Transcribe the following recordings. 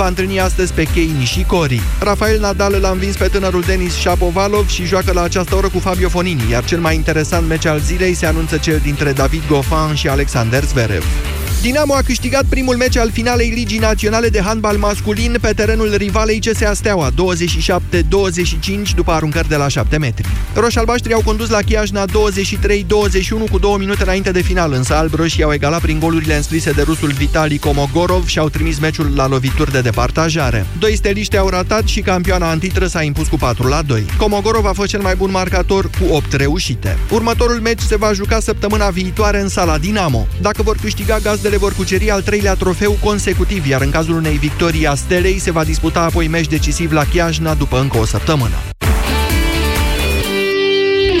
Va întâlni astăzi pe Kei Nishikori. Rafael Nadal l-a învins pe tânărul Denis Shapovalov și joacă la această oră cu Fabio Fognini, iar cel mai interesant meci al zilei se anunță cel dintre David Goffin și Alexander Zverev. Dinamo a câștigat primul meci al finalei Ligii Naționale de Handbal Masculin pe terenul rivalei CSA Steaua, 27-25 după aruncări de la 7 metri. Roșalbaștrii au condus la Chiajna 23-21 cu 2 minute înainte de final, însă alb-roșii au egalat prin golurile înscrise de rusul Vitali Komogorov și au trimis meciul la lovituri de departajare. Doi steliști au ratat și campioana antitră s-a impus cu 4-2. Komogorov a fost cel mai bun marcator cu 8 reușite. Următorul meci se va juca săptămâna viitoare în sala Dinamo. Dacă vor câștiga, gazdele vor cuceri al treilea trofeu consecutiv, iar în cazul unei victorii a Stelei se va disputa apoi meci decisiv la Chiajna după încă o săptămână.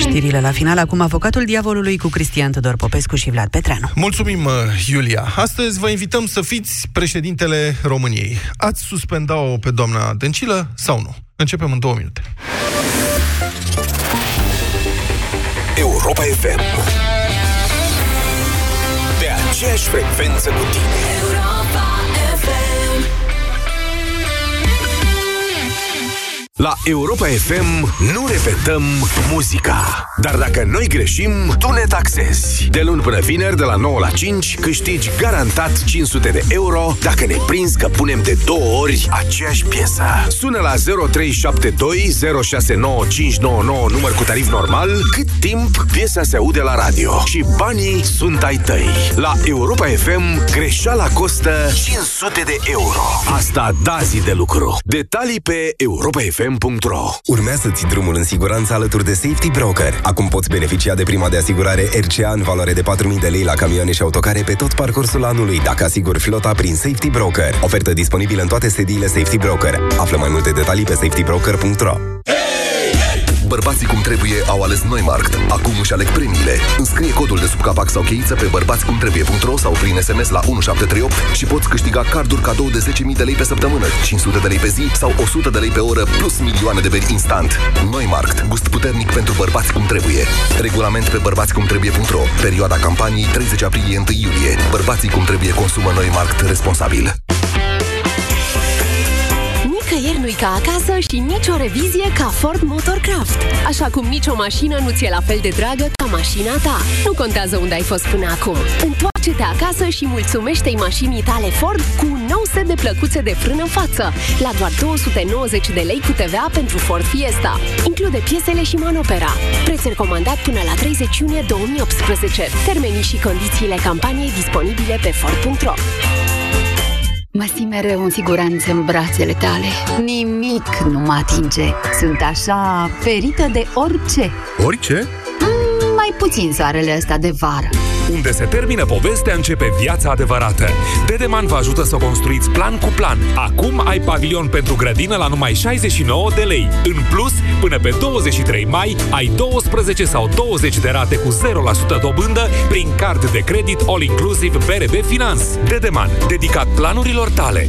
Știrile la final, acum Avocatul Diavolului cu Cristian Tudor Popescu și Vlad Petreanu. Mulțumim, Julia. Astăzi vă invităm să fiți președintele României. Ați suspenda-o pe doamna Dăncilă sau nu? Începem în 2 minute. Europa FM, pe aceeași frecvență cu tine. La Europa FM nu repetăm muzica. Dar dacă noi greșim, tu ne taxezi. De luni până vineri, de la 9 la 5, câștigi garantat 500 de euro dacă ne prinzi că punem de 2 ori aceeași piesă. Sună la 0372 069599, număr cu tarif normal, cât timp piesa se aude la radio. Și banii sunt ai tăi. La Europa FM, greșeala costă 500 de euro. Asta da zi de lucru. Detalii pe Europa FM. Urmează-ți drumul în siguranță alături de Safety Broker. Acum poți beneficia de prima de asigurare RCA în valoare de 4.000 de lei la camioane și autocare pe tot parcursul anului, dacă asiguri flota prin Safety Broker. Ofertă disponibilă în toate sediile Safety Broker. Află mai multe detalii pe safetybroker.ro. Bărbații cum trebuie au ales NoiMarkt. Acum își aleg premiile. Înscrie codul de sub capac sau cheiță pe bărbațicumtrebuie.ro sau prin SMS la 1738 și poți câștiga carduri cadou de 10.000 de lei pe săptămână, 500 de lei pe zi sau 100 de lei pe oră, plus milioane de beri instant. NoiMarkt. Gust puternic pentru bărbați cum trebuie. Regulament pe bărbațicumtrebuie.ro. Perioada campaniei 30 aprilie 1 iulie. Bărbații cum trebuie consumă NoiMarkt responsabil. Nicăieri nu-i ca acasă și nicio revizie ca Ford Motorcraft. Așa cum nicio mașină nu ți-e la fel de dragă ca mașina ta. Nu contează unde ai fost până acum. Întoarce-te acasă și mulțumește-i mașinii tale Ford cu un nou set de plăcuțe de frână în față, la doar 290 de lei cu TVA pentru Ford Fiesta. Include piesele și manopera. Preț recomandat până la 30 iunie 2018. Termenii și condițiile campaniei disponibile pe Ford.ro. Mă simt mereu în siguranță în brațele tale. Nimic nu mă atinge. Sunt așa ferită de orice. Orice? Mai puțin soarele ăsta de vară. Unde se termină povestea, începe viața adevărată. Dedeman vă ajută să construiți plan cu plan. Acum ai pavilion pentru grădină la numai 69 de lei. În plus, până pe 23 mai, ai 12 sau 20 de rate cu 0% dobândă prin card de credit all-inclusiv BRD Finans. Dedeman, dedicat planurilor tale.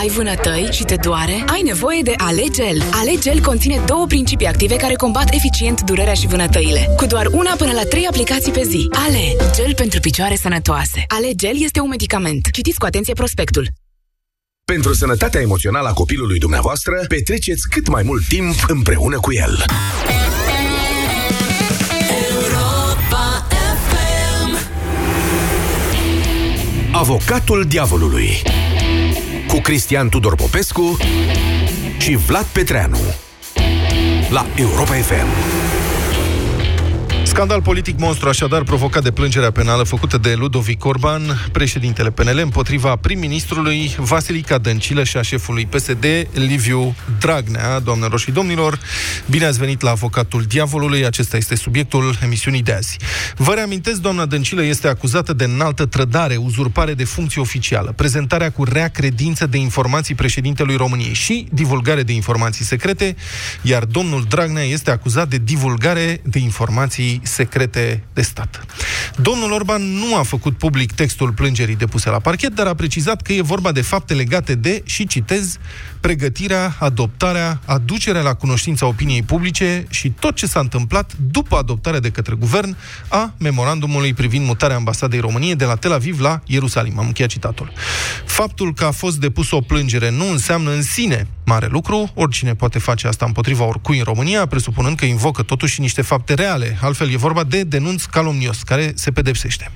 Ai vânătăi și te doare? Ai nevoie de AleGel. AleGel conține 2 principii active care combat eficient durerea și vânătăile, cu doar 1 până la 3 aplicații pe zi. AleGel pentru picioare sănătoase. AleGel este un medicament. Citiți cu atenție prospectul. Pentru sănătatea emoțională a copilului dumneavoastră, petreceți cât mai mult timp împreună cu el. Avocatul Diavolului cu Cristian Tudor Popescu și Vlad Petreanu la Europa FM. Scandal politic monstru, așadar, provocat de plângerea penală făcută de Ludovic Orban, președintele PNL, împotriva prim-ministrului Vasilica Dăncilă și a șefului PSD, Liviu Dragnea. Doamnelor și domnilor, bine ați venit la Avocatul Diavolului. Acesta este subiectul emisiunii de azi. Vă reamintesc, doamna Dăncilă este acuzată de înaltă trădare, uzurpare de funcție oficială, prezentarea cu rea credință de informații președintelui României și divulgare de informații secrete, iar domnul Dragnea este acuzat de divulgare de informații secrete de stat. Domnul Orban nu a făcut public textul plângerii depuse la parchet, dar a precizat că e vorba de fapte legate de, și citez, pregătirea, adoptarea, aducerea la cunoștința opiniei publice și tot ce s-a întâmplat după adoptarea de către guvern a memorandumului privind mutarea ambasadei României de la Tel Aviv la Ierusalim. Am încheiat citatul. Faptul că a fost depusă o plângere nu înseamnă în sine mare lucru, oricine poate face asta împotriva oricui în România, presupunând că invocă totuși niște fapte reale, altfel e vorba de denunț calomnios, care se pedepsește.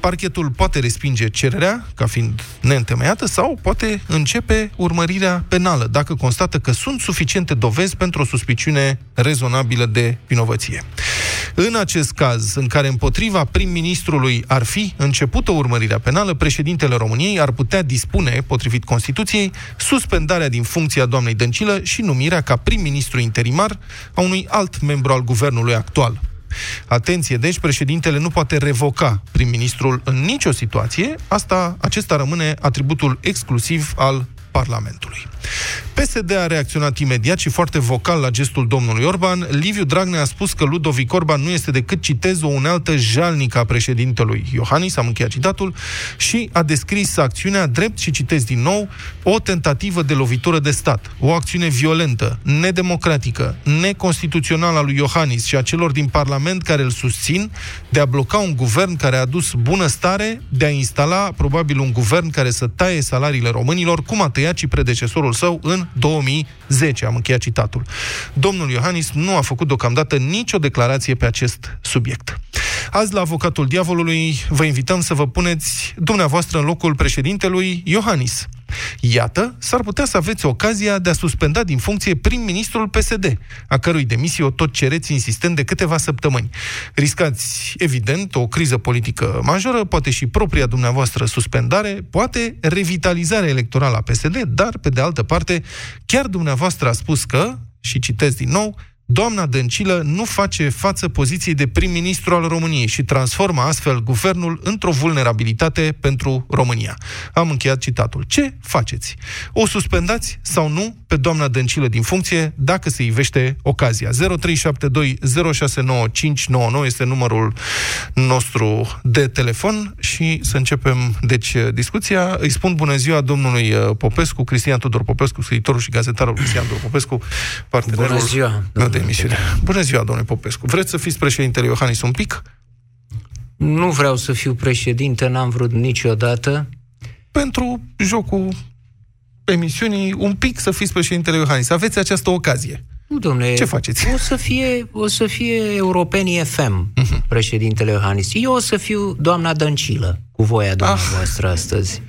Parchetul poate respinge cererea, ca fiind neîntemeiată, sau poate începe urmărirea penală, dacă constată că sunt suficiente dovezi pentru o suspiciune rezonabilă de vinovăție. În acest caz, în care împotriva prim-ministrului ar fi începută urmărirea penală, președintele României ar putea dispune, potrivit Constituției, suspendarea din funcția doamnei Dăncilă și numirea ca prim-ministru interimar a unui alt membru al guvernului actual. Atenție, deci, președintele nu poate revoca prim-ministrul în nicio situație, acesta rămâne atributul exclusiv al Parlamentului. PSD a reacționat imediat și foarte vocal la gestul domnului Orban. Liviu Dragnea a spus că Ludovic Orban nu este decât, citez, o unealtă jalnică a președintelui Iohannis, am încheiat citatul, și a descris acțiunea drept, și citez din nou, o tentativă de lovitură de stat, o acțiune violentă, nedemocratică, neconstituțională a lui Iohannis și a celor din Parlament care îl susțin, de a bloca un guvern care a adus bunăstare, de a instala probabil un guvern care să taie salariile românilor, cum a tăiat și predecesorul său în 2010, am încheiat citatul. Domnul Iohannis nu a făcut deocamdată nicio declarație pe acest subiect. Azi, la Avocatul Diavolului, vă invităm să vă puneți dumneavoastră în locul președintelui Iohannis. Iată, s-ar putea să aveți ocazia de a suspenda din funcție prim-ministrul PSD, a cărui demisie o tot cereți insistent de câteva săptămâni. Riscați, evident, o criză politică majoră, poate și propria dumneavoastră suspendare, poate revitalizarea electorală a PSD, dar, pe de altă parte, chiar dumneavoastră a spus că, și citesc din nou, doamna Dăncilă nu face față poziției de prim-ministru al României și transformă astfel guvernul într-o vulnerabilitate pentru România. Am încheiat citatul. Ce faceți? O suspendați sau nu pe doamna Dăncilă din funcție, dacă se ivește ocazia? 0372069599 este numărul nostru de telefon și să începem, deci, discuția. Îi spun bună ziua domnului Popescu, Cristian Tudor Popescu, scriitorul și gazetarul Cristian Tudor Popescu, partenerul... Bună ziua! Bună ziua, domnule Popescu. Vreți să fiți președintele Iohannis un pic? Nu vreau să fiu președinte, n-am vrut niciodată. Pentru jocul emisiunii, un pic să fiți președintele Iohannis. Aveți această ocazie. Nu, domnule. Ce faceți? O să fie Europenii FM președintele Iohannis. Eu o să fiu doamna Dăncilă, cu voia dumneavoastră astăzi.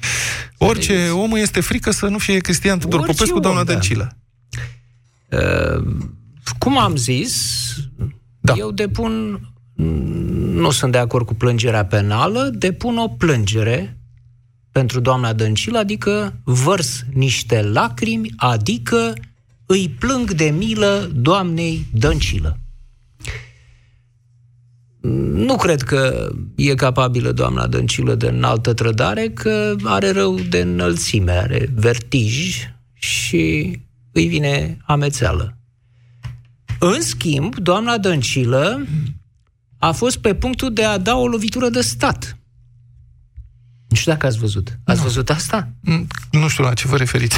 Orice om este frică să nu fie Cristian Tudor Popescu, doamna Dăncilă. Cum am zis, eu depun, nu sunt de acord cu plângerea penală, depun o plângere pentru doamna Dăncilă, adică vărs niște lacrimi, adică îi plâng de milă doamnei Dăncilă. Nu cred că e capabilă doamna Dăncilă de înaltă trădare, că are rău de înălțime, are vertij și îi vine amețeală. În schimb, doamna Dăncilă a fost pe punctul de a da o lovitură de stat. Nu știu dacă ați văzut. Ați văzut asta? Nu știu la ce vă referiți.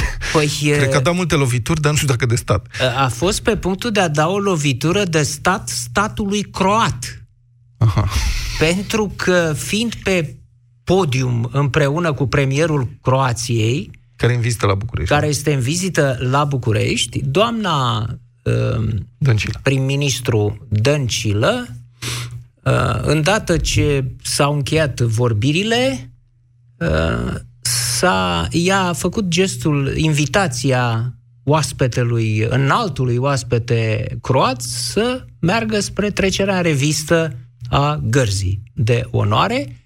Cred că a dat multe lovituri, dar nu știu dacă de stat. A fost pe punctul de a da o lovitură de stat statului croat. Aha. Pentru că, fiind pe podium împreună cu premierul Croației, care, în vizită la București, care este în vizită la București, doamna Dăncilă, prim-ministru Dăncilă, îndată ce s-au încheiat vorbirile, ea a făcut gestul, invitația oaspetelui, înaltului oaspete croat, să meargă spre trecerea în revistă a gărzii de onoare.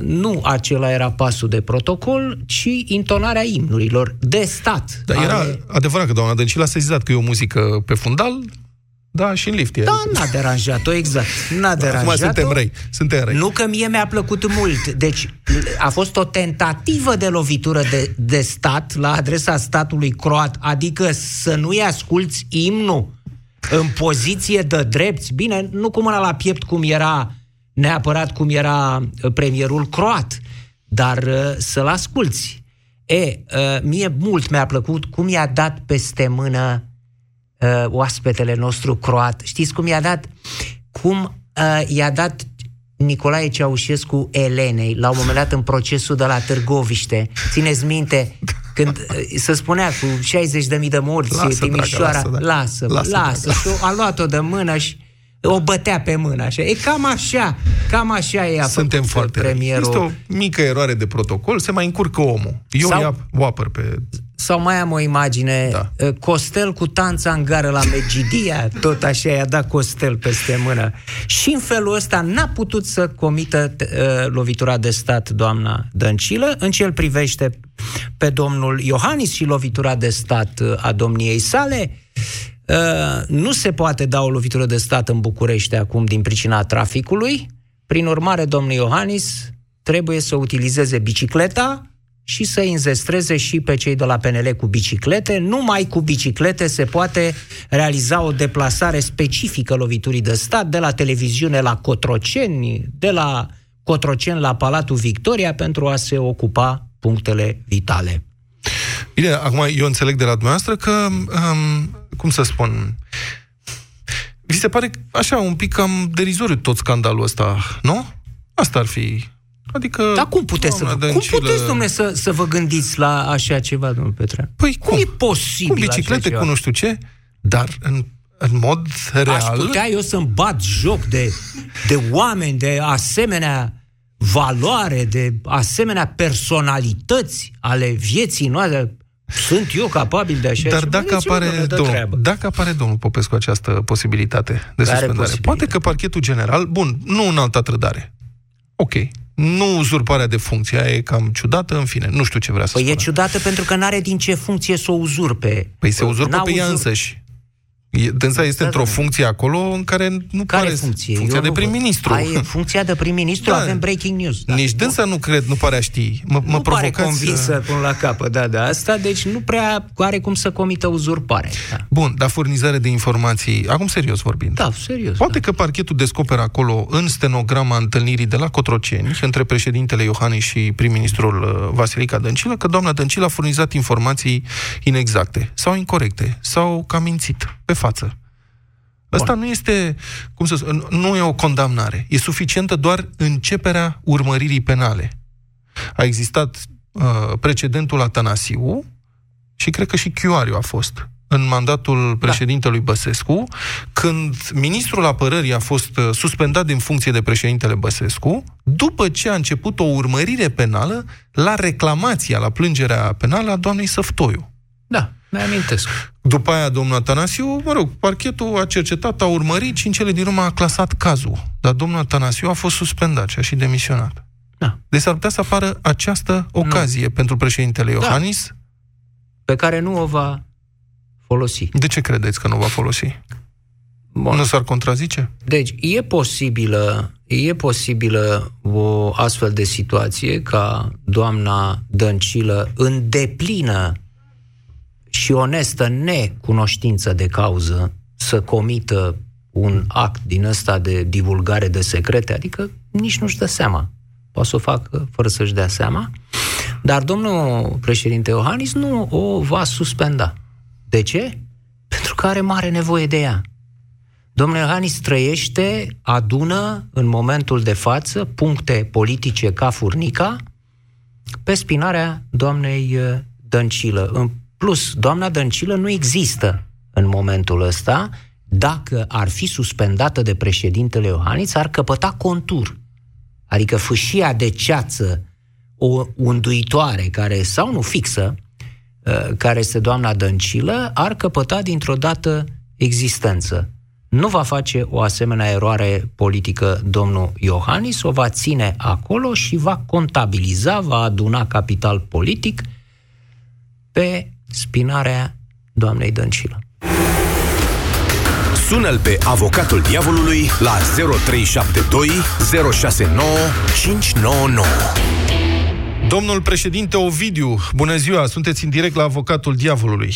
Nu acela era pasul de protocol, ci intonarea imnurilor de stat. Dar era adevărat că doamna Dăncilă a sesizat că e o muzică pe fundal, da, și în lift. Da, n-a deranjat-o, exact. N-a deranjat-o. Acum suntem răi. Nu că mie mi-a plăcut mult. Deci a fost o tentativă de lovitură de stat la adresa statului croat, adică să nu-i asculți imnul. în poziție de drept, bine, nu cu mâna la piept cum era neapărat cum era premierul croat, dar să-l asculți. Mie mult mi-a plăcut cum i-a dat peste mână oaspetele nostru croat. Știți cum i-a dat? Cum i-a dat Nicolae Ceaușescu Elenei la un moment dat în procesul de la Târgoviște. Țineți minte când se spunea cu 60.000 de morți, lasă, Timișoara, dragă, lasă. Și a luat-o de mână și o bătea pe mână, așa. Cam așa e. Suntem foarte premierul. Este o mică eroare de protocol, se mai încurcă omul. O apăr pe... Sau mai am o imagine, da. Costel cu tanța în gară la Megidia, tot așa i-a dat Costel peste mână. Și în felul ăsta n-a putut să comită lovitura de stat doamna Dăncilă, în ce îl privește pe domnul Iohannis și lovitura de stat a domniei sale. Nu se poate da o lovitură de stat în București acum din pricina traficului. Prin urmare, domnul Iohannis trebuie să utilizeze bicicleta și să înzestreze și pe cei de la PNL cu biciclete. Numai cu biciclete se poate realiza o deplasare specifică loviturii de stat, de la televiziune la Cotroceni, de la Cotroceni la Palatul Victoria, pentru a se ocupa punctele vitale. Bine, acum eu înțeleg de la dumneavoastră că, cum să spun, vi se pare așa un pic cam derizoriu tot scandalul ăsta, nu? Asta ar fi... Adică, dar cum puteți, domnule, să vă gândiți la așa ceva, domnul Petreanu? Păi cum? E posibil cu biciclete, cu nu știu ce, dar în mod real... Aș putea eu să-mi bat joc de oameni, de asemenea valoare, de asemenea personalități ale vieții noastre. Sunt eu capabil de așa? Dar dacă apare domnul Popescu această posibilitate de suspendare, poate că parchetul general, bun, nu în alta trădare, ok, nu uzurparea de funcție, aia e cam ciudată, în fine, nu știu ce vrea să spună. Păi e ciudată pentru că n-are din ce funcție să o uzurpe. Păi se uzurpă pe ea însăși. Dânsa este într-o funcție acolo în care nu care pare funcție? Funcția de prim-ministru. Funcția de prim-ministru, da. Avem breaking news. Da. Nici dânsa nu cred, nu pare a ști. Nu pare convinsă până la capăt, da, asta, deci nu prea are cum să comită uzurpare. Da. Bun, dar furnizare de informații, acum serios vorbind. Da, serios. Poate că parchetul descoperă acolo, în stenograma întâlnirii de la Cotroceni, între președintele Iohannis și prim-ministrul Vasilica Dăncilă, că doamna Dăncilă a furnizat informații inexacte sau incorecte sau că a mințit pe față. Asta nu este, cum să spun, nu e o condamnare. E suficientă doar începerea urmăririi penale. A existat precedentul Atanasiu și cred că și Chioariu a fost în mandatul președintelui Băsescu, când ministrul apărării a fost suspendat din funcție de președintele Băsescu, după ce a început o urmărire penală la reclamația, la plângerea penală a doamnei Săftoiu. Da. Mai amintesc. După aia, domnul Atanasiu, parchetul a cercetat, a urmărit și în cele din urmă a clasat cazul. Dar domnul Atanasiu a fost suspendat și a și demisionat. Da. Deci ar putea să apară această ocazie pentru președintele Iohannis. Da. Pe care nu o va folosi. De ce credeți că nu o va folosi? Bun. Nu s-ar contrazice? Deci, e posibilă o astfel de situație ca doamna Dăncilă în deplină și onestă necunoștință de cauză să comită un act din ăsta de divulgare de secrete, adică nici nu-și dă seama. Poate să o facă fără să-și dea seama, dar domnul președinte Iohannis nu o va suspenda. De ce? Pentru că are mare nevoie de ea. Domnul Iohannis trăiește, adună în momentul de față puncte politice ca furnica pe spinarea doamnei Dăncilă. Plus, doamna Dăncilă nu există în momentul ăsta. Dacă ar fi suspendată de președintele Iohannis, ar căpăta contur. Adică fâșia de ceață, o unduitoare care, sau nu fixă, care este doamna Dăncilă, ar căpăta dintr-o dată existență. Nu va face o asemenea eroare politică domnul Iohannis, o va ține acolo și va contabiliza, va aduna capital politic pe spinarea doamnei Dăncilă. Sună-l pe avocatul diavolului la 0372 069 599. Domnul președinte Ovidiu, bună ziua, sunteți în direct la avocatul diavolului.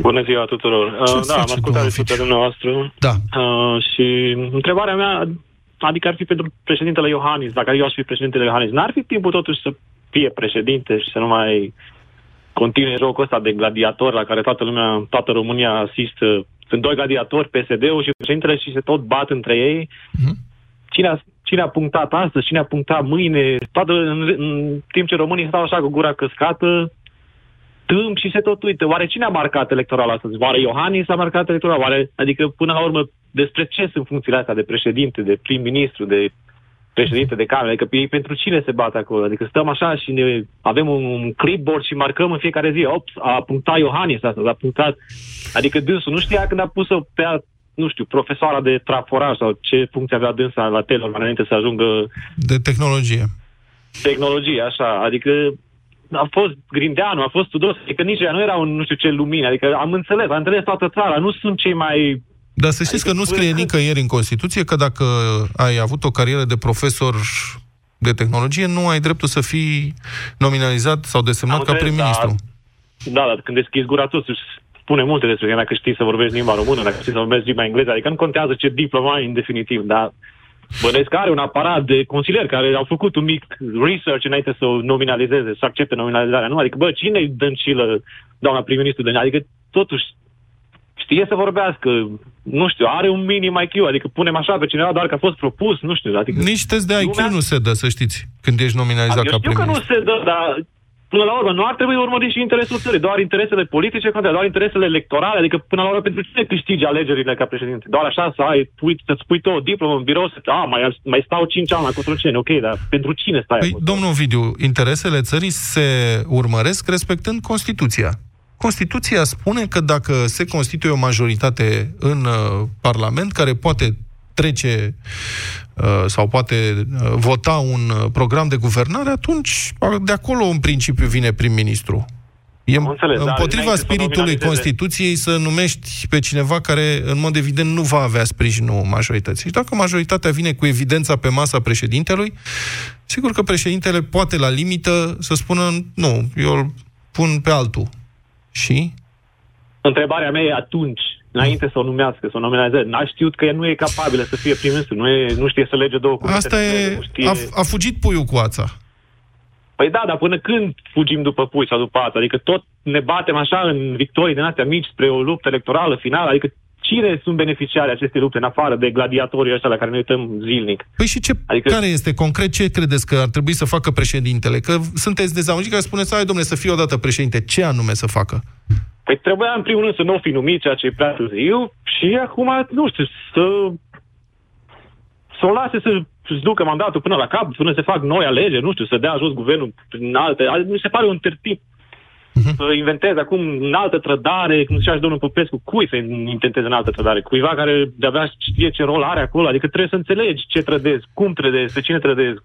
Bună ziua tuturor. Da, am ascultat discuția dumneavoastră. Da. Și întrebarea mea, adică ar fi pentru președintele Iohannis, dacă eu aș fi președintele Iohannis, n-ar fi timpul totuși să fie președinte și să nu mai continue jocul ăsta de gladiator la care toată lumea, toată România asistă? Sunt doi gladiatori, PSD-ul și președintele, și se tot bat între ei. Mm-hmm. Cine a punctat astăzi, cine a punctat mâine, toată, în timp ce românii stau așa cu gura căscată, tâmp și se tot uită. Oare cine a marcat electoral astăzi? Oare Iohannis a marcat electoral? Oare, adică, până la urmă, despre ce sunt funcțiile astea de președinte, de prim-ministru, de președinte de cameră? Adică, pentru cine se bat acolo? Adică, stăm așa și ne avem un clipboard și marcăm în fiecare zi. Ops, a punctat Iohannis astăzi, a punctat... Adică, dânsul nu știa când a pus-o pe nu știu, profesoara de traforaj sau ce funcție avea dânsa la Telor, mai înainte să ajungă... De tehnologie. Tehnologie, așa, adică a fost Grindeanu, a fost Tudor, adică nici ea nu era un nu știu ce lumină, adică am înțeles toată țara, nu sunt cei mai... Dar să știți că nu scrie nicăieri în Constituție că dacă ai avut o carieră de profesor de tehnologie, nu ai dreptul să fii nominalizat sau desemnat ca prim-ministru. Da, când deschizi gura totuși, spune multe despre că dacă știi să vorbești limba română, dacă știi să vorbești limba engleză, adică nu contează ce diplomă ai în definitiv, dar bănesc că are un aparat de consilieri care au făcut un mic research înainte să o nominalizeze, să accepte nominalizarea, nu? Adică, bă, cine-i Dăncilă, doamna prim-ministru Dăncilă? Adică, totuși, știe să vorbească, nu știu, are un minim IQ, adică punem așa pe cineva doar că a fost propus, nu știu. Adică, nici test de IQ nu se dă, să știți, când ești nominalizat ca prim-ministru. Eu știu că nu se dă, dar... Până la urmă, nu ar trebui urmărit și interesul țării, doar interesele politice, doar interesele electorale, adică până la urmă pentru cine câștigi alegerile ca președinte? Doar așa să ai, să-ți pui tu o diplomă în birou, să mai stau 5 ani la Cotroceni, ok, dar pentru cine stai? Păi, domnul Ovidiu, interesele țării se urmăresc respectând Constituția. Constituția spune că dacă se constituie o majoritate în Parlament care poate trece sau poate vota un program de guvernare, atunci de acolo în principiu vine prim-ministru. E împotriva spiritului Constituției să numești pe cineva care în mod evident nu va avea sprijinul majorității. Și dacă majoritatea vine cu evidența pe masa președintelui, sigur că președintele poate la limită să spună nu, eu îl pun pe altul. Și? Întrebarea mea e atunci, înainte să o numească, să o nominalizeze. N-a știut că nu e capabilă să fie prim-ministru, nu știe să lege două cuvinte. Asta e... A fugit puiul cu ața. Păi da, dar până când fugim după pui sau după ața? Adică tot ne batem așa în victorii din astea mici spre o luptă electorală finală? Adică cine sunt beneficiarii acestei lupte în afară de gladiatorii ăștia la care ne uităm zilnic? Păi și ce, adică... care este concret? Ce credeți că ar trebui să facă președintele? Că sunteți dezamăgiți că spuneți, hai domnule, să fie odată președinte. Ce anume să facă? Păi trebuia în primul rând să nu fi numit, ceea ce e prea târziu, și acum, nu știu, să o lase să-și ducă mandatul până la cap, până se fac noi alegeri, nu știu, să dea jos guvernul prin alte... Mi se pare un tertip să inventeze acum în altă trădare, cum zicea și domnul Popescu, cui să intenteze în altă trădare? Cuiva care de-abia știe ce rol are acolo, adică trebuie să înțelegi ce trădezi, cum trădezi, pe cine trădezi.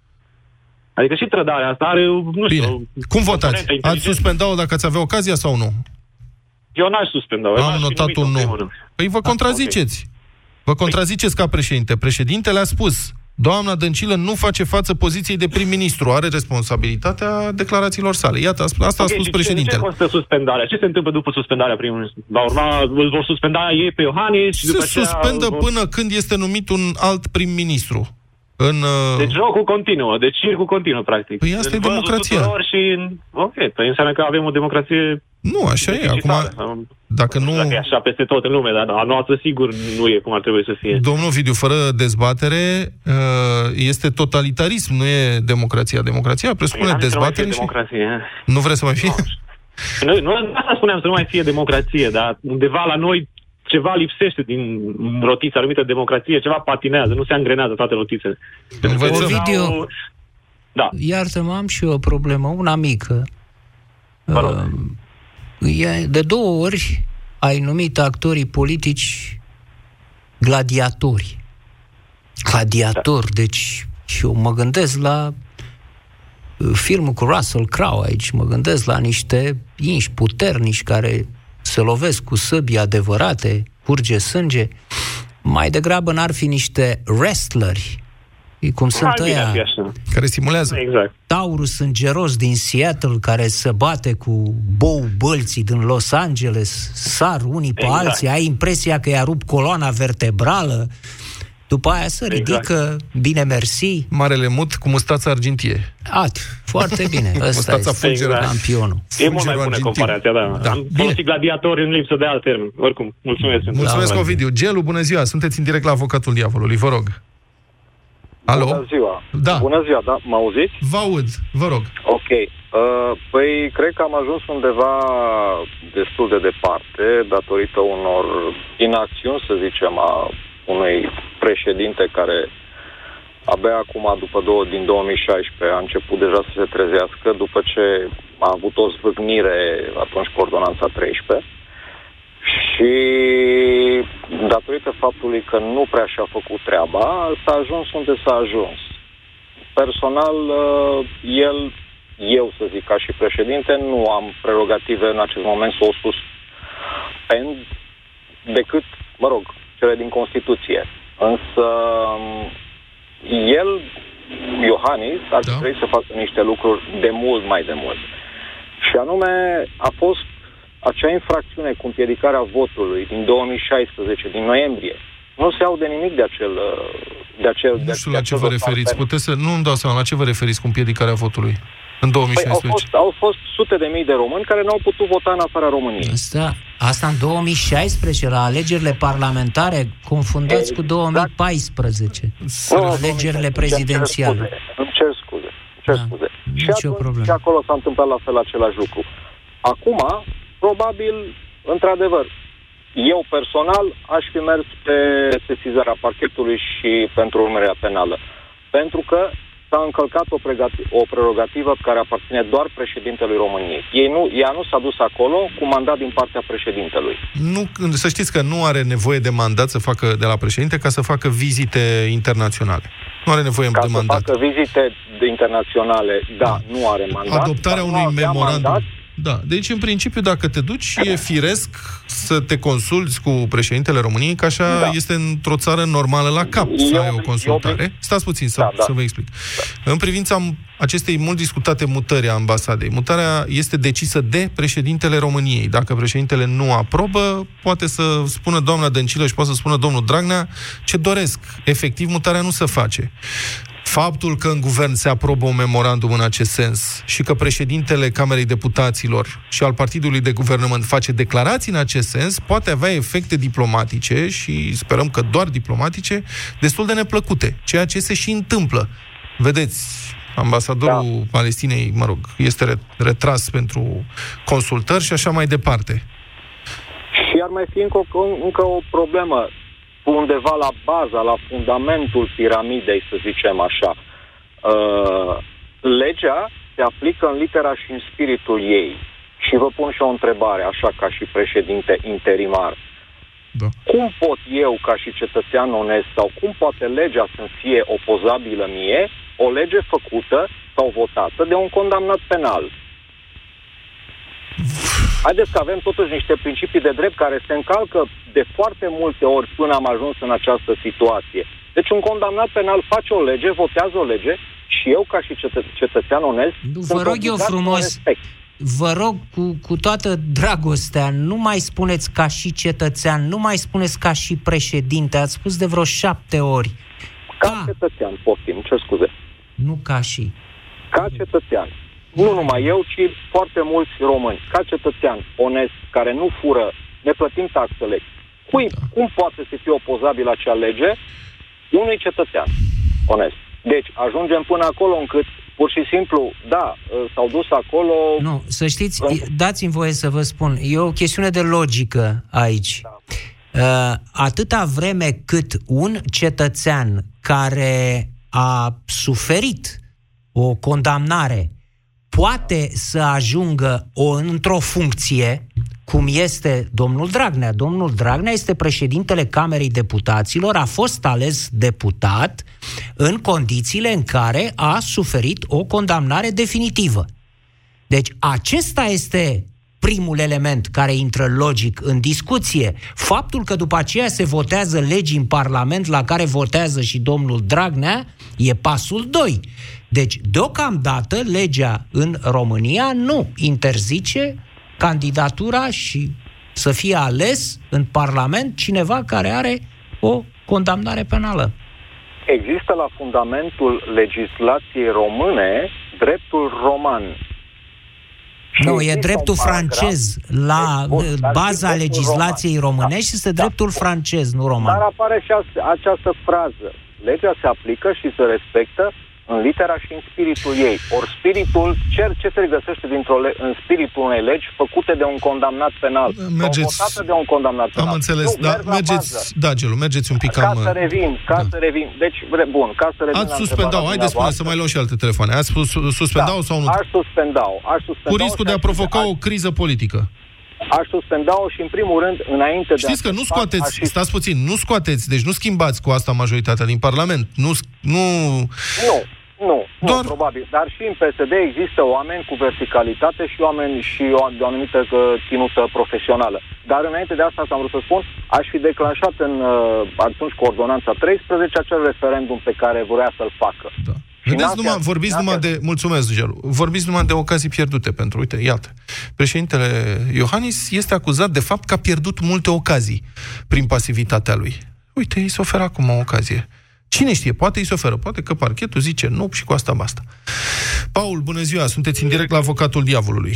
Adică și trădarea asta are, nu știu... Bine. Cum votați? Ați suspendat-o dacă ați avea ocazia sau nu? Eu n-aș suspenda. Am notat un nu. Păi vă contraziceți. Okay. Vă contraziceți ca președinte. Președintele a spus, doamna Dăncilă nu face față poziției de prim-ministru, are responsabilitatea declarațiilor sale. Iată, asta a spus președintele. Ce constă suspendarea? Ce se întâmplă după suspendarea primului? La urma îl vor suspenda ei pe Iohannis și după aceea... Se suspendă până când este numit un alt prim-ministru. Deci jocul continuă, deci circul continuă, practic. Păi asta e democrația. Și... Ok, păi înseamnă că avem o democrație... Nu, așa e. Acum, dacă nu... Dacă e așa peste tot în lume, dar a noastră sigur nu e cum ar trebui să fie. Domnul Ovidiu, fără dezbatere, este totalitarism, nu e democrația. Democrația presupune dezbatere și... Democrație. Nu vreți să mai fie? No. Nu, asta spuneam, să nu mai fie democrație, dar undeva la noi ceva lipsește din rotița numită democrație, ceva patinează, nu se angrenează toate rotițele. Ovidiu, da. Iartă-mă, am și eu o problemă, una mică. De două ori ai numit actorii politici gladiatori. Gladiatori, deci și eu mă gândesc la filmul cu Russell Crowe aici, mă gândesc la niște inși puternici care se lovesc cu săbii adevărate, curge sânge. Mai degrabă n-ar fi niște wrestleri cum sunt ăia care stimulează. Exact. Taurul sângeros din Seattle care se bate cu bou bălții din Los Angeles, sar unii pe alții, ai impresia că i-a rupt coloana vertebrală, după aia se ridică, bine mersi. Marele mut cu mustața argintie. Foarte bine, ăsta e campionul. E mult mai bună comparația, da. Am folosit gladiatori în lipsă de alt termen. Oricum, mulțumesc. Mulțumesc, Ovidiu. Gelu, bună ziua, sunteți în direct la Avocatul Diavolului, vă rog. Alo? Bună ziua. Da. Bună ziua, da. Mă auziți? Vă aud, vă rog. Ok. Păi, cred că am ajuns undeva destul de departe, datorită unor inacțiuni, să zicem, a unui președinte care abia acum, din 2016, a început deja să se trezească, după ce a avut o zvâcnire atunci cu ordonanța 13. Și datorită faptului că nu prea și-a făcut treaba, s-a ajuns unde s-a ajuns. Personal, eu să zic ca și președinte, nu am prerogative în acest moment să o suspend decât, mă rog, cele din Constituție. Însă el, Iohannis, ar trebui să facă niște lucruri de mult mai de mult. Și anume, a fost acea infracțiune cu împiedicarea votului din 2016, din noiembrie. Nu se aude nimic de acel... Nu știu la ce vă referiți. Puteți să... Nu îmi dau seama la ce vă referiți cu împiedicarea votului în 2016. Păi au fost sute de mii de români care n-au putut vota în afara României. Asta în 2016, la alegerile parlamentare, confundați cu 2014. Alegerile prezidențiale. Îmi cer scuze. Și atunci și acolo s-a întâmplat la fel același lucru. Acum... Probabil, într-adevăr, eu personal aș fi mers pe sesizarea parchetului și pentru urmărirea penală. Pentru că s-a încălcat o prerogativă care aparține doar președintelui României. Ea nu s-a dus acolo cu mandat din partea președintelui. Nu, să știți că nu are nevoie de mandat să facă de la președinte ca să facă vizite internaționale. Nu are nevoie de mandat. Ca să facă vizite internaționale, nu are mandat. Adoptarea unui memorandum. Da, deci în principiu dacă te duci e firesc să te consulți cu președintele României, că așa este într-o țară normală la cap să ai o consultare. Stați puțin să vă explic. În privința acestei mult discutate mutări a ambasadei, mutarea este decisă de președintele României. Dacă președintele nu aprobă, poate să spună doamna Dăncilă și poate să spună domnul Dragnea ce doresc. Efectiv, mutarea nu se face. Faptul că în guvern se aprobă un memorandum în acest sens și că președintele Camerei Deputaților și al Partidului de Guvernământ face declarații în acest sens poate avea efecte diplomatice și sperăm că doar diplomatice, destul de neplăcute, ceea ce se și întâmplă. Vedeți, ambasadorul Palestinei, mă rog, este retras pentru consultări și așa mai departe. Și ar mai fi încă o problemă. Undeva la baza, la fundamentul piramidei, să zicem așa. Legea se aplică în litera și în spiritul ei. Și vă pun și o întrebare, așa ca și președinte interimar. Da. Cum pot eu, ca și cetățean onest, sau cum poate legea să-mi fie opozabilă mie, o lege făcută sau votată de un condamnat penal? Haideți că avem totuși niște principii de drept care se încalcă de foarte multe ori până am ajuns în această situație. Deci un condamnat penal face o lege, votează o lege și eu ca și cetățean onest... Vă rog eu frumos, vă rog cu toată dragostea, nu mai spuneți ca și cetățean, nu mai spuneți ca și președinte, ați spus de vreo 7 ori. Ca cetățean, poftim, cer scuze. Nu ca și. Ca cetățean. Nu numai eu, ci foarte mulți români. Ca cetățean onest, care nu fură, ne plătim taxele. Cum poate să fie opozabil acea lege unui cetățean onest? Deci, ajungem până acolo încât, pur și simplu, s-au dus acolo... Nu, să știți, dați-mi voie să vă spun, e o chestiune de logică aici. Atâta vreme cât un cetățean care a suferit o condamnare poate să ajungă într-o funcție, cum este domnul Dragnea. Domnul Dragnea este președintele Camerei Deputaților, a fost ales deputat în condițiile în care a suferit o condamnare definitivă. Deci acesta este primul element care intră logic în discuție. Faptul că după aceea se votează legi în Parlament la care votează și domnul Dragnea E pasul 2. Deci, deocamdată, legea în România nu interzice candidatura și să fie ales în Parlament cineva care are o condamnare penală. Există la fundamentul legislației române dreptul roman. Nu, e dreptul francez la baza legislației românești, este dreptul francez, nu roman. Dar apare și această frază. Legea se aplică și se respectă în litera și în spiritul ei. Ori spiritul, ce se regăsește în spiritul unei legi făcute de un condamnat penal, provocată de un condamnat penal. Am înțeles, nu, da, mergeți un pic cam... Ca să revin. Deci, bun, ca să revin. Ați suspendau, haideți să mai luăm și alte telefoane. Ați suspendau sau nu? Aș suspendau. Cu riscul de a provoca o criză politică. Aș suspenda-o și, în primul rând, înainte de... Știți că nu scoateți, stați puțin, nu scoateți, deci nu schimbați cu asta majoritatea din Parlament. Nu, probabil. Dar și în PSD există oameni cu verticalitate și oameni și o anumită ținută profesională. Dar înainte de asta am vrut să spun, aș fi declanșat atunci cu ordonanța 13 acel referendum pe care vrea să-l facă. Da. Vedeți, vorbiți numai de ocazii pierdute, pentru, uite, iată, președintele Iohannis este acuzat de fapt că a pierdut multe ocazii prin pasivitatea lui. Uite, îi se oferă acum o ocazie. Cine știe, poate îi se oferă, poate că parchetul zice nu și cu asta basta. Paul, bună ziua, sunteți în direct la Avocatul Diavolului.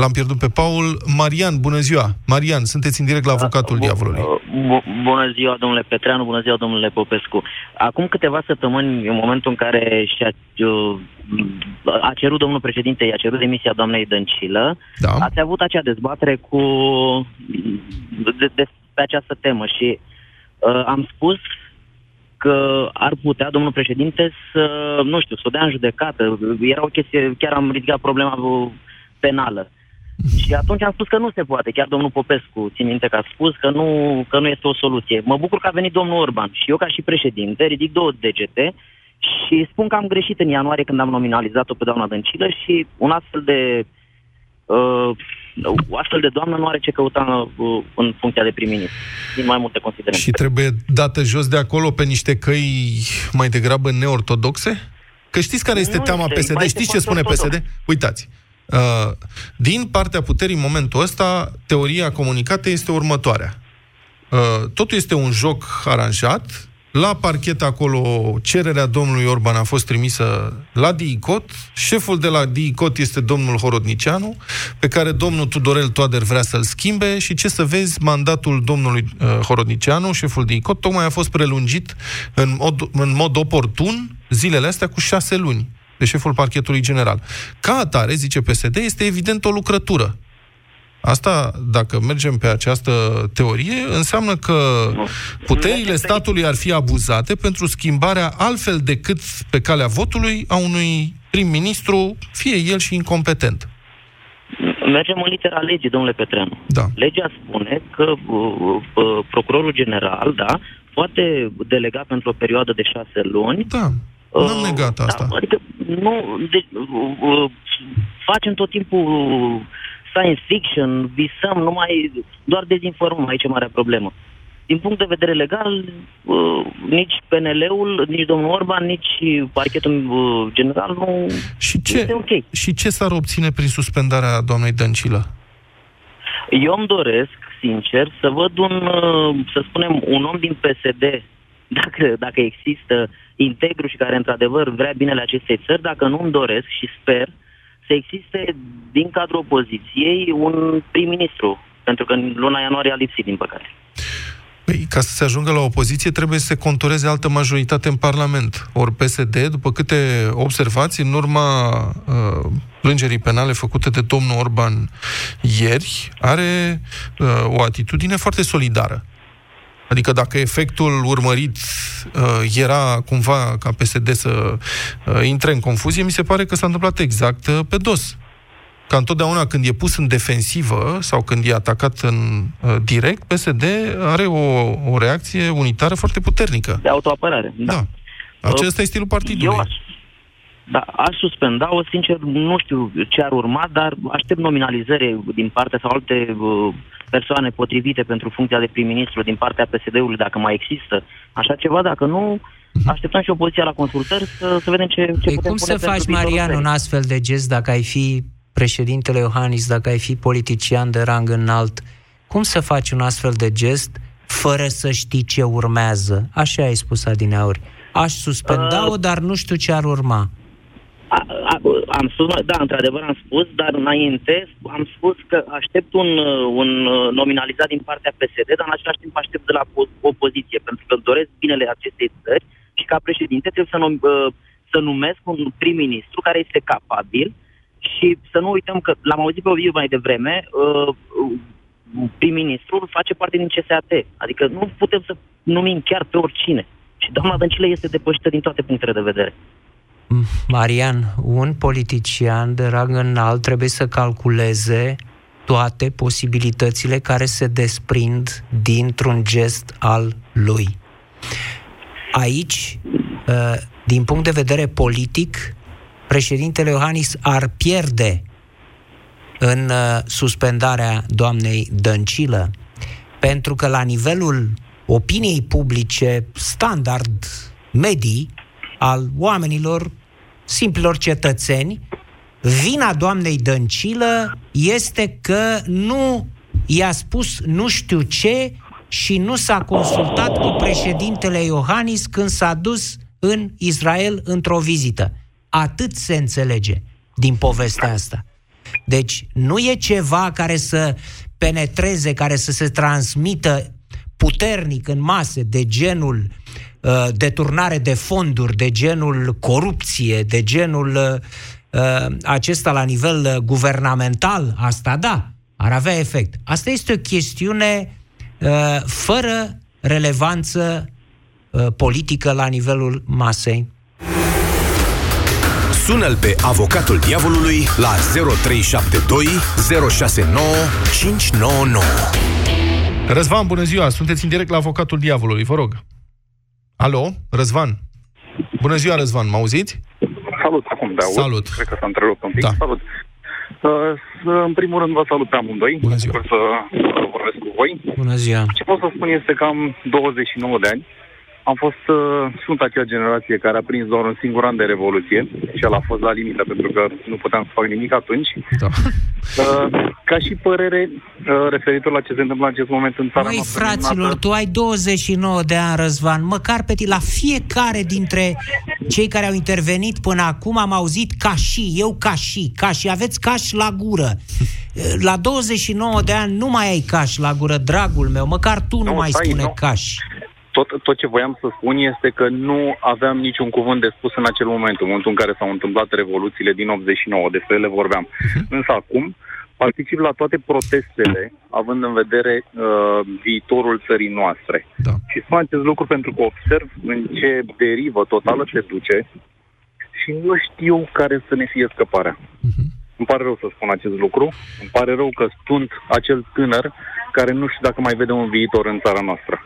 L-am pierdut pe Paul. Marian, bună ziua. Marian, sunteți în direct la Avocatul Diavolului. Bună ziua, domnule Petreanu, bună ziua, domnule Popescu. Acum câteva săptămâni, în momentul în care a cerut domnul președinte, i-a cerut demisia doamnei Dăncilă, da, ați avut acea dezbatere pe această temă și am spus că ar putea domnul președinte să, nu știu, să o dea în judecată. Era o chestie, chiar am ridicat problema penală. Și atunci am spus că nu se poate. Chiar domnul Popescu, țin minte că a spus că nu este o soluție. Mă bucur că a venit domnul Orban și eu, ca și președinte, ridic două degete și spun că am greșit în ianuarie când am nominalizat-o pe doamna Dăncilă și un astfel de doamnă nu are ce căuta în funcția de prim-ministru, din mai multe considerente. Și trebuie dată jos de acolo pe niște căi mai degrabă neortodoxe? Că știți care este teama PSD? Știți ce spune PSD? Uitați! Din partea puterii, în momentul ăsta, teoria comunicată este următoarea. Totul este un joc aranjat. La parchet acolo, cererea domnului Orban a fost trimisă la DIICOT. Șeful de la DIICOT este domnul Horodniceanu, pe care domnul Tudorel Toader vrea să-l schimbe și, ce să vezi, mandatul domnului Horodniceanu, șeful DIICOT, tocmai a fost prelungit în mod oportun zilele astea cu 6 luni. De șeful parchetului general. Ca atare, zice PSD, este evident o lucrătură. Asta, dacă mergem pe această teorie, înseamnă că puterile statului ar fi abuzate pentru schimbarea altfel decât pe calea votului a unui prim-ministru, fie el și incompetent. Mergem în litera legii, domnule Petreanu. Da. Legea spune că procurorul general, da, poate delega pentru o perioadă de 6 luni... Da. N-am negat asta. Da, adică, facem tot timpul science fiction, visăm, numai doar dezinformăm, aici e marea problemă. Din punct de vedere legal, nici PNL-ul, nici domnul Orban, nici parchetul general nu este ok. Și ce s-ar obține prin suspendarea doamnei Dăncilă? Eu îmi doresc, sincer, să văd un om din PSD, dacă există, integru și care într-adevăr vrea binele acestei țări, dacă nu, îmi doresc și sper să existe din cadrul opoziției un prim-ministru, pentru că în luna ianuarie a lipsit, din păcate. Păi, ca să se ajungă la opoziție, trebuie să se contureze altă majoritate în Parlament. Ori PSD, după câte observați, în urma plângerii penale făcute de domnul Orban ieri, are o atitudine foarte solidară. Adică dacă efectul urmărit era cumva ca PSD să intre în confuzie, mi se pare că s-a întâmplat exact pe dos. Ca întotdeauna când e pus în defensivă sau când e atacat în direct, PSD are o reacție unitară foarte puternică. De autoapărare. Da. Acesta e stilul partidului. Aș suspenda-o, sincer, nu știu ce ar urma, dar aștept nominalizări din partea sau alte persoane potrivite pentru funcția de prim-ministru din partea PSD-ului, dacă mai există așa ceva, dacă nu, Așteptăm și opoziția la consultări să vedem ce putem. Cum să faci, Marian, un astfel de gest dacă ai fi președintele Iohannis, dacă ai fi politician de rang înalt? Cum să faci un astfel de gest fără să știi ce urmează? Așa ai spus adineauri. Aș suspenda-o, dar nu știu ce ar urma. Da, într-adevăr am spus, dar înainte am spus că aștept un nominalizat din partea PSD, dar în același timp aștept de la opoziție, pentru că doresc binele acestei țări și ca președinte trebuie să numesc un prim-ministru care este capabil și să nu uităm că, l-am auzit pe o mai devreme, prim-ministrul face parte din CSAT, adică nu putem să numim chiar pe oricine. Și doamna Dăncilă este depășită din toate punctele de vedere. Marian, un politician de rang înalt trebuie să calculeze toate posibilitățile care se desprind dintr-un gest al lui. Aici, din punct de vedere politic, președintele Iohannis ar pierde în suspendarea doamnei Dăncilă, pentru că la nivelul opiniei publice standard medii al oamenilor, simplilor cetățeni, vina doamnei Dăncilă este că nu i-a spus nu știu ce și nu s-a consultat cu președintele Iohannis când s-a dus în Israel într-o vizită. Atât se înțelege din povestea asta. Deci nu e ceva care să penetreze, care să se transmită puternic în mase, de genul deturnare de fonduri, de genul corupție, de genul acesta la nivel guvernamental. Asta da, ar avea efect. Asta este o chestiune fără relevanță politică la nivelul masei. Sună-l pe Avocatul Diavolului la 0372 069 599. Răzvan, bună ziua! Sunteți în direct la Avocatul Diavolului, vă rog. Alo, Răzvan. Bună ziua, Răzvan, mă auziți? Salut, acum de aud. Salut. Cred că s-a întrerupt un pic. Da. Salut. În primul rând vă salut pe amândoi. Bună ziua. Vreau să vorbesc cu voi. Bună ziua. Ce pot să spun este că am 29 de ani. Sunt acea generație care a prins doar un singur an de revoluție și el a fost la limită pentru că nu puteam să fac nimic atunci. Da. Ca și părere referitor la ce se întâmplă în acest moment în țara noastră. Măi, fraților, tu ai 29 de ani, Răzvan, măcar pe tine, la fiecare dintre cei care au intervenit până acum am auzit cași, aveți cași la gură. La 29 de ani nu mai ai cași la gură, dragul meu, măcar tu nu mai spune cași. Tot ce voiam să spun este că nu aveam niciun cuvânt de spus în acel moment, în momentul în care s-au întâmplat revoluțiile din 89, despre ele vorbeam. Însă acum particip la toate protestele, având în vedere viitorul țării noastre. Da. Și spun acest lucru pentru că observ în ce derivă totală se duce și nu știu care să ne fie scăparea. Îmi pare rău să spun acest lucru, îmi pare rău că sunt acel tânăr care nu știu dacă mai vede un viitor în țara noastră.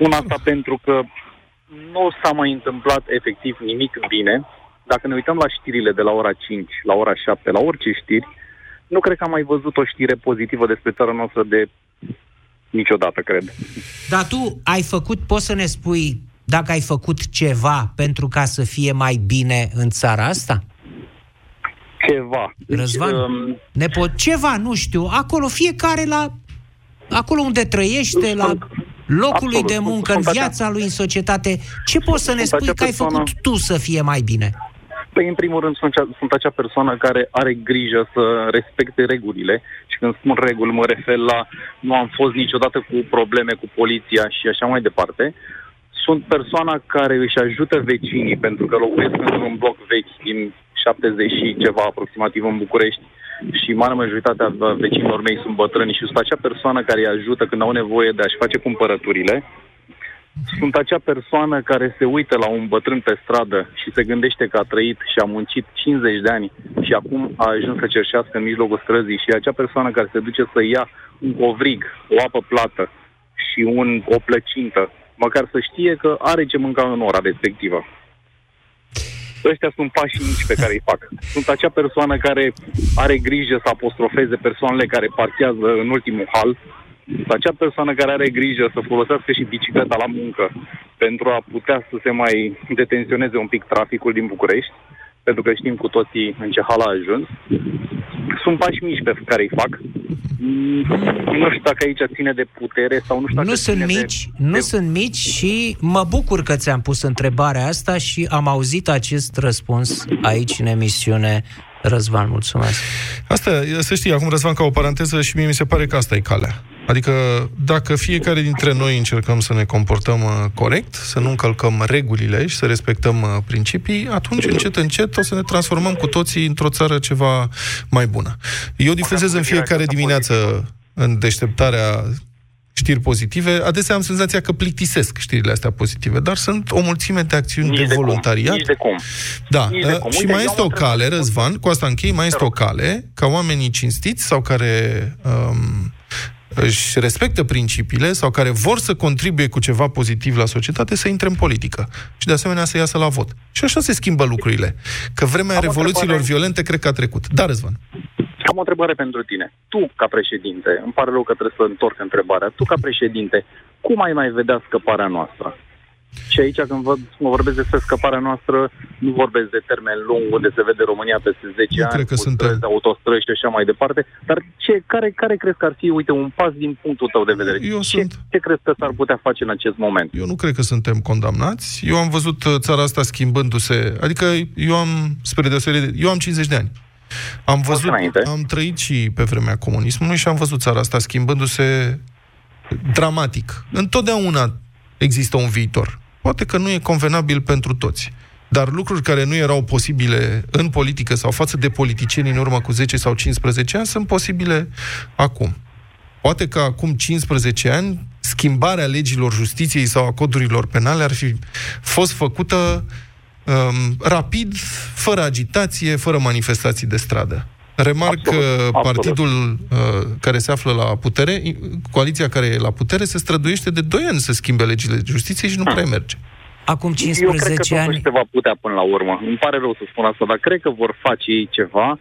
Spun asta pentru că nu s-a mai întâmplat efectiv nimic bine. Dacă ne uităm la știrile de la ora 5, la ora 7, la orice știri, nu cred că am mai văzut o știre pozitivă despre țara noastră de niciodată, cred. Dar tu ai făcut, poți să ne spui dacă ai făcut ceva pentru ca să fie mai bine în țara asta? Ceva. Răzvan, ceva, nu știu, acolo fiecare acolo unde trăiește, la locul lui de muncă, în viața lui, în societate, ce poți să ne spui că ai făcut tu să fie mai bine? Păi, în primul rând, sunt acea persoană care are grijă să respecte regulile și când spun reguli mă refer la nu am fost niciodată cu probleme cu poliția și așa mai departe. Sunt persoana care își ajută vecinii, pentru că locuiesc într-un bloc vechi din 70 și ceva aproximativ în București și marea majoritatea vecinilor mei sunt bătrâni și sunt acea persoană care îi ajută când au nevoie de a-și face cumpărăturile. Sunt acea persoană care se uită la un bătrân pe stradă și se gândește că a trăit și a muncit 50 de ani și acum a ajuns să cerșească în mijlocul străzii și acea persoană care se duce să ia un covrig, o apă plată și o plăcintă, măcar să știe că are ce mânca în ora respectivă. Ăștia sunt pașii mici pe care îi fac. Sunt acea persoană care are grijă să apostrofeze persoanele care parchează în ultimul hal, acea persoană care are grijă să folosească și bicicleta la muncă pentru a putea să se mai detenționeze un pic traficul din București, pentru că știm cu toții în ce hal a ajuns. Sunt pași mici pe care îi fac. Nu știu dacă aici ține de putere sau nu știu dacă ține mici, de... Nu sunt mici și mă bucur că ți-am pus întrebarea asta și am auzit acest răspuns aici în emisiune. Răzvan, mulțumesc. Asta, să știi, acum Răzvan, ca o paranteză, și mie mi se pare că asta e calea. Adică dacă fiecare dintre noi încercăm să ne comportăm corect, să nu încălcăm regulile și să respectăm principii, atunci încet, încet o să ne transformăm cu toții într-o țară ceva mai bună. Eu difuzez în fiecare dimineață în deșteptarea știri pozitive, adesea am senzația că plictisesc știrile astea pozitive, dar sunt o mulțime de acțiuni de voluntariat. Nici de cum. Și mai este o cale, Răzvan, cu asta închei, mai este o cale ca oamenii cinstiți sau care își respectă principiile sau care vor să contribuie cu ceva pozitiv la societate să intre în politică și de asemenea să iasă la vot. Și așa se schimbă lucrurile. Că vremea revoluțiilor violente cred că a trecut. Da, Răzvan. Am o întrebare pentru tine. Tu, ca președinte, îmi pare rău că trebuie să întorc întrebarea, tu, ca președinte, cum ai mai vedea scăparea noastră? Și aici, când vorbesc despre scăparea noastră, nu vorbesc de termen lung, unde se vede România peste 10 ani, cu străzi, autostrăzi și așa mai departe, dar care crezi că ar fi, uite, un pas din punctul tău de vedere? Ce crezi că s-ar putea face în acest moment? Eu nu cred că suntem condamnați. Eu am văzut țara asta schimbându-se, adică eu am 50 de ani. Am trăit și pe vremea comunismului și am văzut țara asta schimbându-se dramatic. Întotdeauna există un viitor. Poate că nu e convenabil pentru toți, dar lucruri care nu erau posibile în politică sau față de politicieni în urmă cu 10 sau 15 ani sunt posibile acum. Poate că acum 15 ani schimbarea legilor justiției sau a codurilor penale ar fi fost făcută rapid, fără agitație, fără manifestații de stradă. Remarc că partidul care se află la putere, coaliția care e la putere, se străduiește de 2 ani să schimbe legile justiției și nu prea merge. Acum 15 ani... Eu cred că totuși se va putea până la urmă. Îmi pare rău să spun asta, dar cred că vor face ei ceva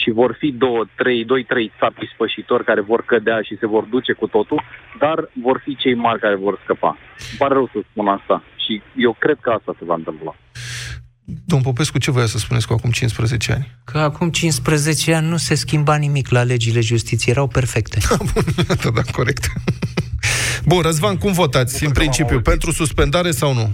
și vor fi 2-3 țapi spășitori care vor cădea și se vor duce cu totul, dar vor fi cei mari care vor scăpa. Îmi pare rău să spun asta și eu cred că asta se va întâmpla. Domnul Popescu, ce voia să spuneți cu acum 15 ani? Că acum 15 ani nu se schimba nimic la legile justiției, erau perfecte. Da, corect. Bun, Răzvan, cum votați în principiu? Pentru suspendare sau nu?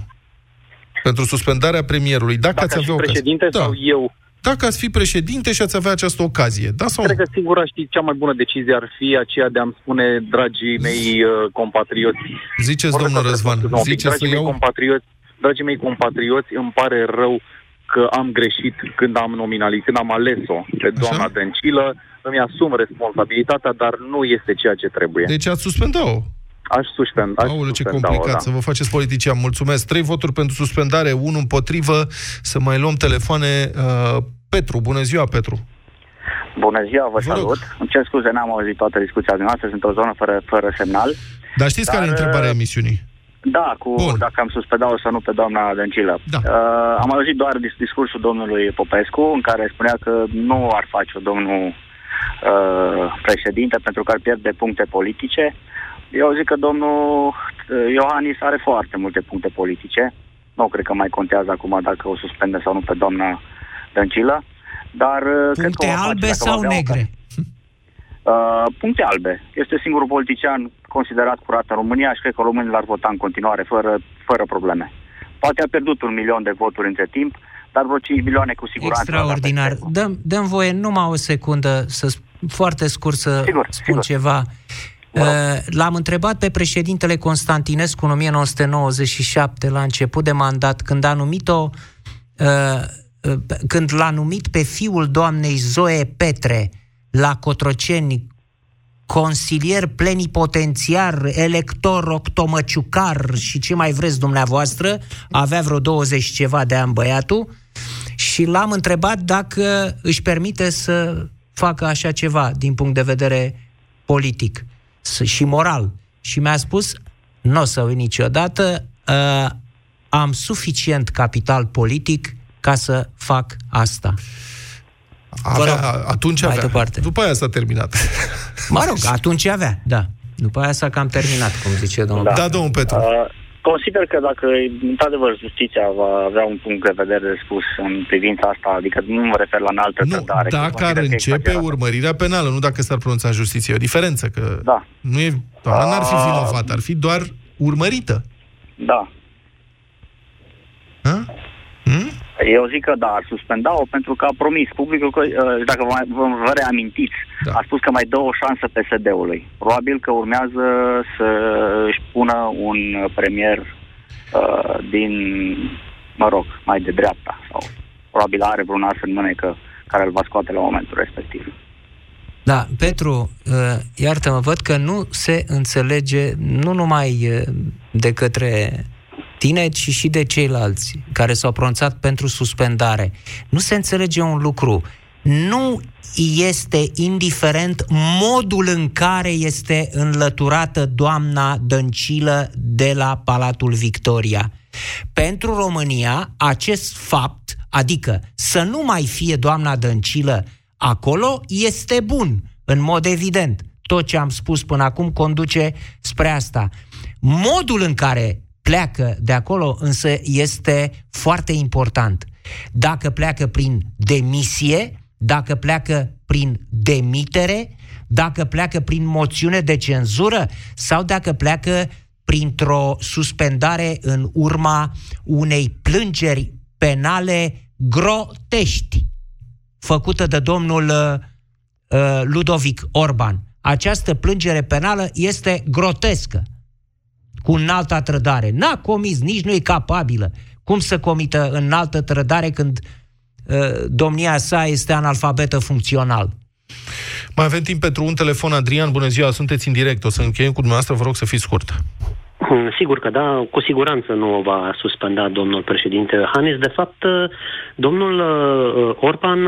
Pentru suspendarea premierului. Dacă ați avea președinte sau eu? Dacă ați fi președinte și ați avea această ocazie, da sau nu? Cred că singura, știi, cea mai bună decizie ar fi aceea de a-mi spune, dragii mei compatrioți... Ziceți, domnul Răzvan, ziceți să iau... Dragii mei compatrioți, îmi pare rău că am greșit când am ales-o pe doamna Dăncilă, îmi asum responsabilitatea, dar nu este ceea ce trebuie. Deci ați suspendat-o? Aș suspenda. Aoleu, ce complicat, să vă faceți politician. Mulțumesc. 3 voturi pentru suspendare, 1 împotrivă. Să mai luăm telefoane. Petru, bună ziua, Petru. Bună ziua, vă salut. Îmi cer scuze, n-am auzit toată discuția dumneavoastră, sunt o zonă fără semnal. Dar știți care e întrebarea emisiunii? Da, dacă am suspendat-o sau nu pe doamna Dăncilă. Da. Am auzit doar discursul domnului Popescu, în care spunea că nu ar face-o domnul președinte pentru că ar pierde puncte politice. Eu zic că domnul Iohannis are foarte multe puncte politice. Nu cred că mai contează acum dacă o suspende sau nu pe doamna Dăncilă. Dar puncte albe sau negre? Puncte albe. Este singurul politician considerat curat în România și cred că românii l-ar vota în continuare fără probleme. Poate a pierdut 1 milion de voturi între timp, dar vreo 5 milioane cu siguranță. Extraordinar. Dăm voie numai o secundă, foarte scurt să spun ceva. L-am întrebat pe președintele Constantinescu în 1997, la început de mandat, când a numit-o, când l-a numit pe fiul doamnei Zoe Petre la Cotroceni, consilier plenipotențiar, elector octomăciucar și ce mai vreți dumneavoastră, avea vreo 20 ceva de ani băiatul, și l-am întrebat dacă își permite să facă așa ceva din punct de vedere politic și moral. Și mi-a spus, nu o să uit niciodată, am suficient capital politic ca să fac asta. Atunci avea. După aia s-a terminat. Atunci avea, da. După aia s-a cam terminat, cum zice domnul. Da, domnul Petru. Consider că dacă, într-adevăr, justiția va avea un punct de vedere de spus în privința asta, adică nu mă refer la înaltă tratare. Nu, dacă ar începe urmărirea penală, nu dacă s-ar pronunța în justiție. E o diferență, că da. Nu e, n-ar fi vinovat, ar fi doar urmărită. Da. Eu zic că da, ar suspenda-o pentru că a promis publicul că, dacă vă reamintiți, da. A spus că mai dă o șansă PSD-ului. Probabil că urmează să își pună un premier din, mă rog, mai de dreapta. Sau probabil are vreun as în mânecă care îl va scoate la momentul respectiv. Da, Petru, iartă-mă, văd că nu se înțelege nu numai de către tine, ci și de ceilalți care s-au pronunțat pentru suspendare. Nu se înțelege un lucru. Nu este indiferent modul în care este înlăturată doamna Dăncilă de la Palatul Victoria. Pentru România, acest fapt, adică să nu mai fie doamna Dăncilă acolo, este bun, în mod evident. Tot ce am spus până acum conduce spre asta. Modul în care pleacă de acolo, însă, este foarte important. Dacă pleacă prin demisie, dacă pleacă prin demitere, dacă pleacă prin moțiune de cenzură sau dacă pleacă printr-o suspendare în urma unei plângeri penale grotești făcută de domnul Ludovic Orban. Această plângere penală este grotescă. Cu înaltă trădare. N-a comis, nici nu e capabilă. Cum să comită înaltă trădare când domnia sa este analfabetă funcțional? Mai avem timp pentru un telefon. Adrian, bună ziua, sunteți în direct. O să încheiem cu dumneavoastră, vă rog să fiți scurt. Sigur că da, cu siguranță nu o va suspenda domnul președinte Iohannis. De fapt, domnul Orban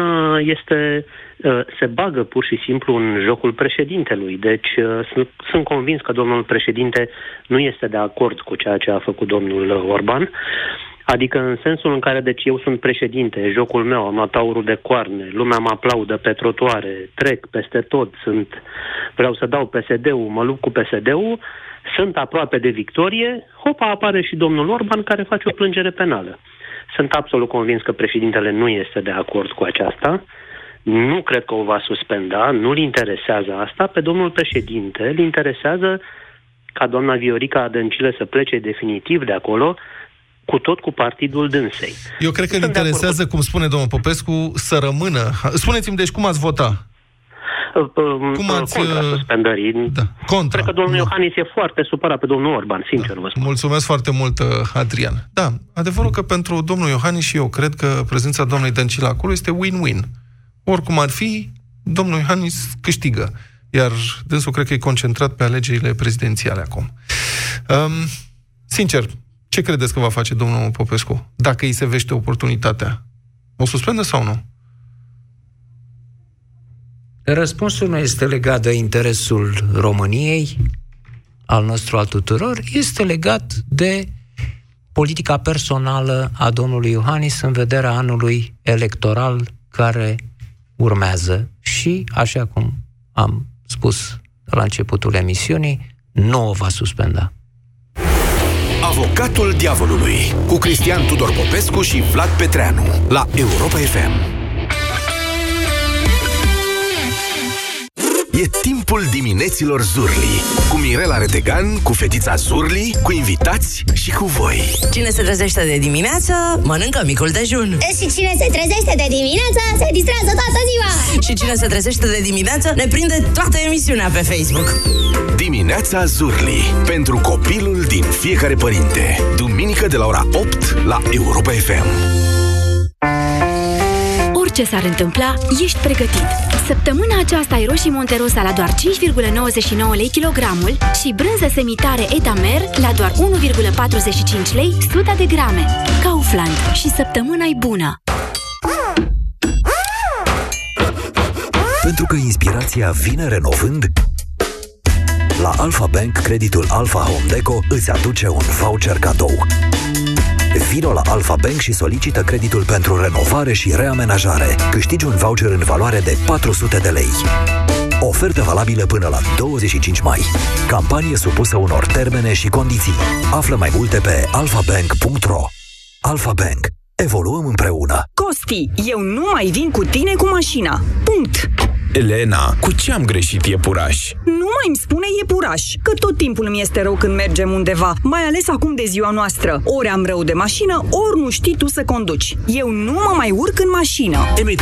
se bagă pur și simplu în jocul președintelui. Deci sunt convins că domnul președinte nu este de acord cu ceea ce a făcut domnul Orban. Adică în sensul în care, deci, eu sunt președinte, jocul meu, am luat aurul de coarne, lumea mă aplaudă pe trotuare, trec peste tot, vreau să dau PSD-ul, mă lupt cu PSD-ul, sunt aproape de victorie, hopa, apare și domnul Orban care face o plângere penală. Sunt absolut convins că președintele nu este de acord cu aceasta, nu cred că o va suspenda, nu-l interesează asta, pe domnul președinte îl interesează ca doamna Viorica Dăncilă să plece definitiv de acolo, cu tot cu partidul dânsei. Eu cred că îl interesează, cum spune domnul Popescu, să rămână. Spuneți-mi, deci, cum ați vota? Contra suspendării. Da. Contra. Cred că domnul Iohannis e foarte supărat pe domnul Orban, sincer vă spun. Mulțumesc foarte mult, Adrian. Da, adevărul că pentru domnul Iohannis și eu cred că prezența doamnei Dăncilă acolo este win-win. Oricum ar fi, domnul Iohannis câștigă. Iar dânsul cred că e concentrat pe alegerile prezidențiale acum. Sincer, ce credeți că va face domnul Popescu dacă îi se vește oportunitatea? O suspendă sau nu? Răspunsul nu este legat de interesul României, al nostru, al tuturor, este legat de politica personală a domnului Iohannis în vederea anului electoral care urmează și, așa cum am spus la începutul emisiunii, nu o va suspenda. Avocatul Diavolului cu Cristian Tudor Popescu și Vlad Petreanu la Europa FM. E timpul dimineților Zurli cu Mirela Retegan, cu fetița Zurli, cu invitați și cu voi. Cine se trezește de dimineață, mănâncă micul dejun. Și cine se trezește de dimineață, se distrează toată ziua. Și cine se trezește de dimineață, ne prinde toată emisiunea pe Facebook. Dimineața Zurli, pentru copilul din fiecare părinte. Duminică de la ora 8 la Europa FM. Ce s-ar întâmpla, ești pregătit. Săptămâna aceasta ai roșii Monterosa la doar 5,99 lei kilogramul și brânză semitare Edamer la doar 1,45 lei 100 de grame. Kaufland. Și săptămâna e bună. Pentru că inspirația vine renovând, la Alpha Bank, creditul Alpha Home Deco îți aduce un voucher cadou. Vino la Alpha Bank și solicită creditul pentru renovare și reamenajare. Câștigi un voucher în valoare de 400 de lei. Ofertă valabilă până la 25 mai. Campanie supusă unor termene și condiții. Află mai multe pe alphabank.ro. Alpha Bank. Evoluăm împreună. Costi, eu nu mai vin cu tine cu mașina. Punct. Elena, cu ce am greșit iepuraș? Nu mai îmi spune iepuraș, că tot timpul mi este rău când mergem undeva, mai ales acum de ziua noastră. Ori am rău de mașină, ori nu știi tu să conduci. Eu nu mă mai urc în mașină.